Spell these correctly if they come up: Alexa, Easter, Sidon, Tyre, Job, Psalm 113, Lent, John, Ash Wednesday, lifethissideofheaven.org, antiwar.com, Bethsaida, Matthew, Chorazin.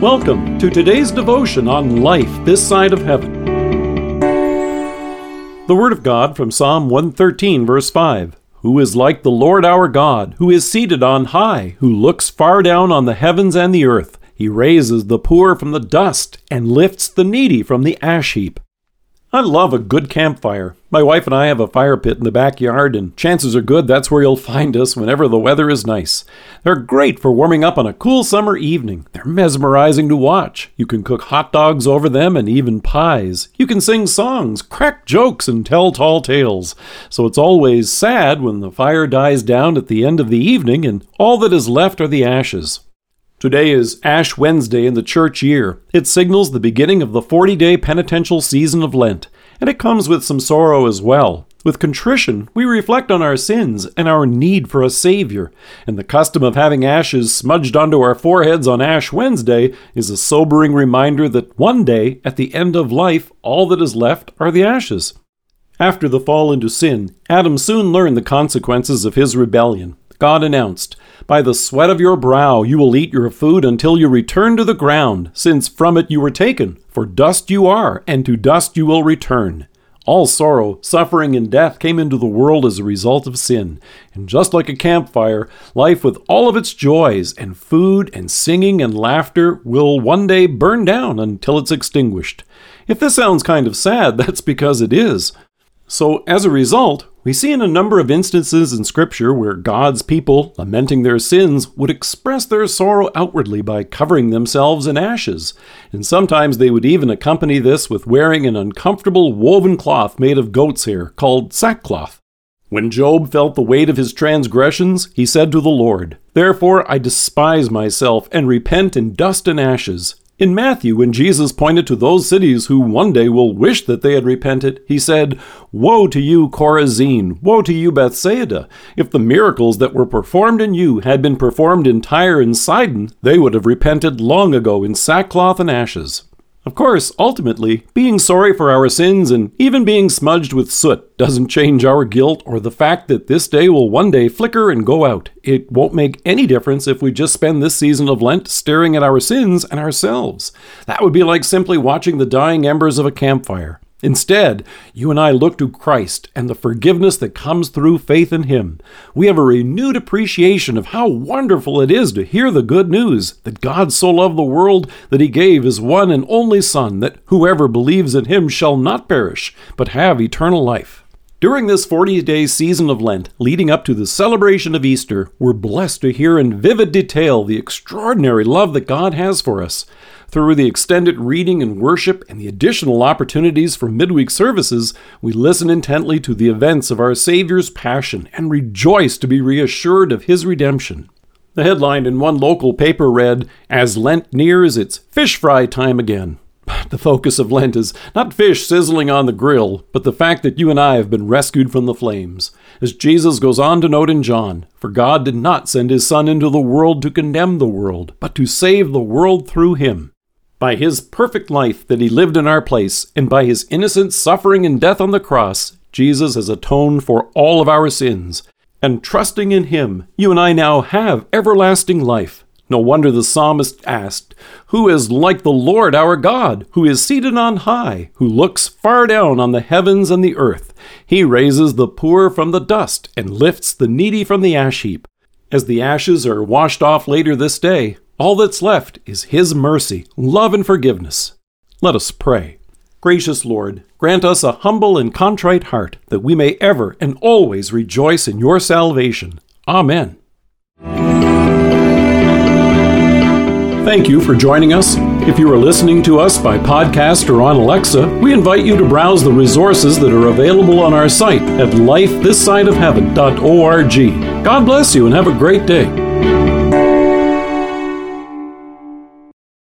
Welcome to today's devotion on life this side of heaven. The Word of God from Psalm 113, verse 5. Who is like the Lord our God, who is seated on high, who looks far down on the heavens and the earth? He raises the poor from the dust and lifts the needy from the ash heap. I love a good campfire. My wife and I have a fire pit in the backyard, and chances are good that's where you'll find us whenever the weather is nice. They're great for warming up on a cool summer evening. They're mesmerizing to watch. You can cook hot dogs over them and even pies. You can sing songs, crack jokes, and tell tall tales. So it's always sad when the fire dies down at the end of the evening and all that is left are the ashes. Today is Ash Wednesday in the church year. It signals the beginning of the 40-day penitential season of Lent, and it comes with some sorrow as well. With contrition, we reflect on our sins and our need for a Savior, and the custom of having ashes smudged onto our foreheads on Ash Wednesday is a sobering reminder that one day, at the end of life, all that is left are the ashes. After the fall into sin, Adam soon learned the consequences of his rebellion. God announced, "By the sweat of your brow you will eat your food until you return to the ground, since from it you were taken. For dust you are, and to dust you will return." All sorrow, suffering, and death came into the world as a result of sin. And just like a campfire, life with all of its joys and food and singing and laughter will one day burn down until it's extinguished. If this sounds kind of sad, that's because it is. So, as a result, we see in a number of instances in Scripture where God's people, lamenting their sins, would express their sorrow outwardly by covering themselves in ashes. And sometimes they would even accompany this with wearing an uncomfortable woven cloth made of goat's hair called sackcloth. When Job felt the weight of his transgressions, he said to the Lord, "Therefore I despise myself and repent in dust and ashes." In Matthew, when Jesus pointed to those cities who one day will wish that they had repented, he said, "Woe to you, Chorazin! Woe to you, Bethsaida! If the miracles that were performed in you had been performed in Tyre and Sidon, they would have repented long ago in sackcloth and ashes." Of course, ultimately, being sorry for our sins and even being smudged with soot doesn't change our guilt or the fact that this day will one day flicker and go out. It won't make any difference if we just spend this season of Lent staring at our sins and ourselves. That would be like simply watching the dying embers of a campfire. Instead, you and I look to Christ and the forgiveness that comes through faith in Him. We have a renewed appreciation of how wonderful it is to hear the good news that God so loved the world that He gave His one and only Son, that whoever believes in Him shall not perish, but have eternal life. During this 40-day season of Lent, leading up to the celebration of Easter, we're blessed to hear in vivid detail the extraordinary love that God has for us. Through the extended reading and worship and the additional opportunities for midweek services, we listen intently to the events of our Savior's passion and rejoice to be reassured of His redemption. The headline in one local paper read, "As Lent nears, it's fish fry time again." The focus of Lent is not fish sizzling on the grill, but the fact that you and I have been rescued from the flames. As Jesus goes on to note in John, "For God did not send His Son into the world to condemn the world, but to save the world through Him." By His perfect life that He lived in our place, and by His innocent suffering and death on the cross, Jesus has atoned for all of our sins. And trusting in Him, you and I now have everlasting life. No wonder the psalmist asked, "Who is like the Lord our God, who is seated on high, who looks far down on the heavens and the earth? He raises the poor from the dust and lifts the needy from the ash heap." As the ashes are washed off later this day, all that's left is His mercy, love, and forgiveness. Let us pray. Gracious Lord, grant us a humble and contrite heart, that we may ever and always rejoice in Your salvation. Amen. Thank you for joining us. If you are listening to us by podcast or on Alexa, we invite you to browse the resources that are available on our site at lifethissideofheaven.org. God bless you and have a great day.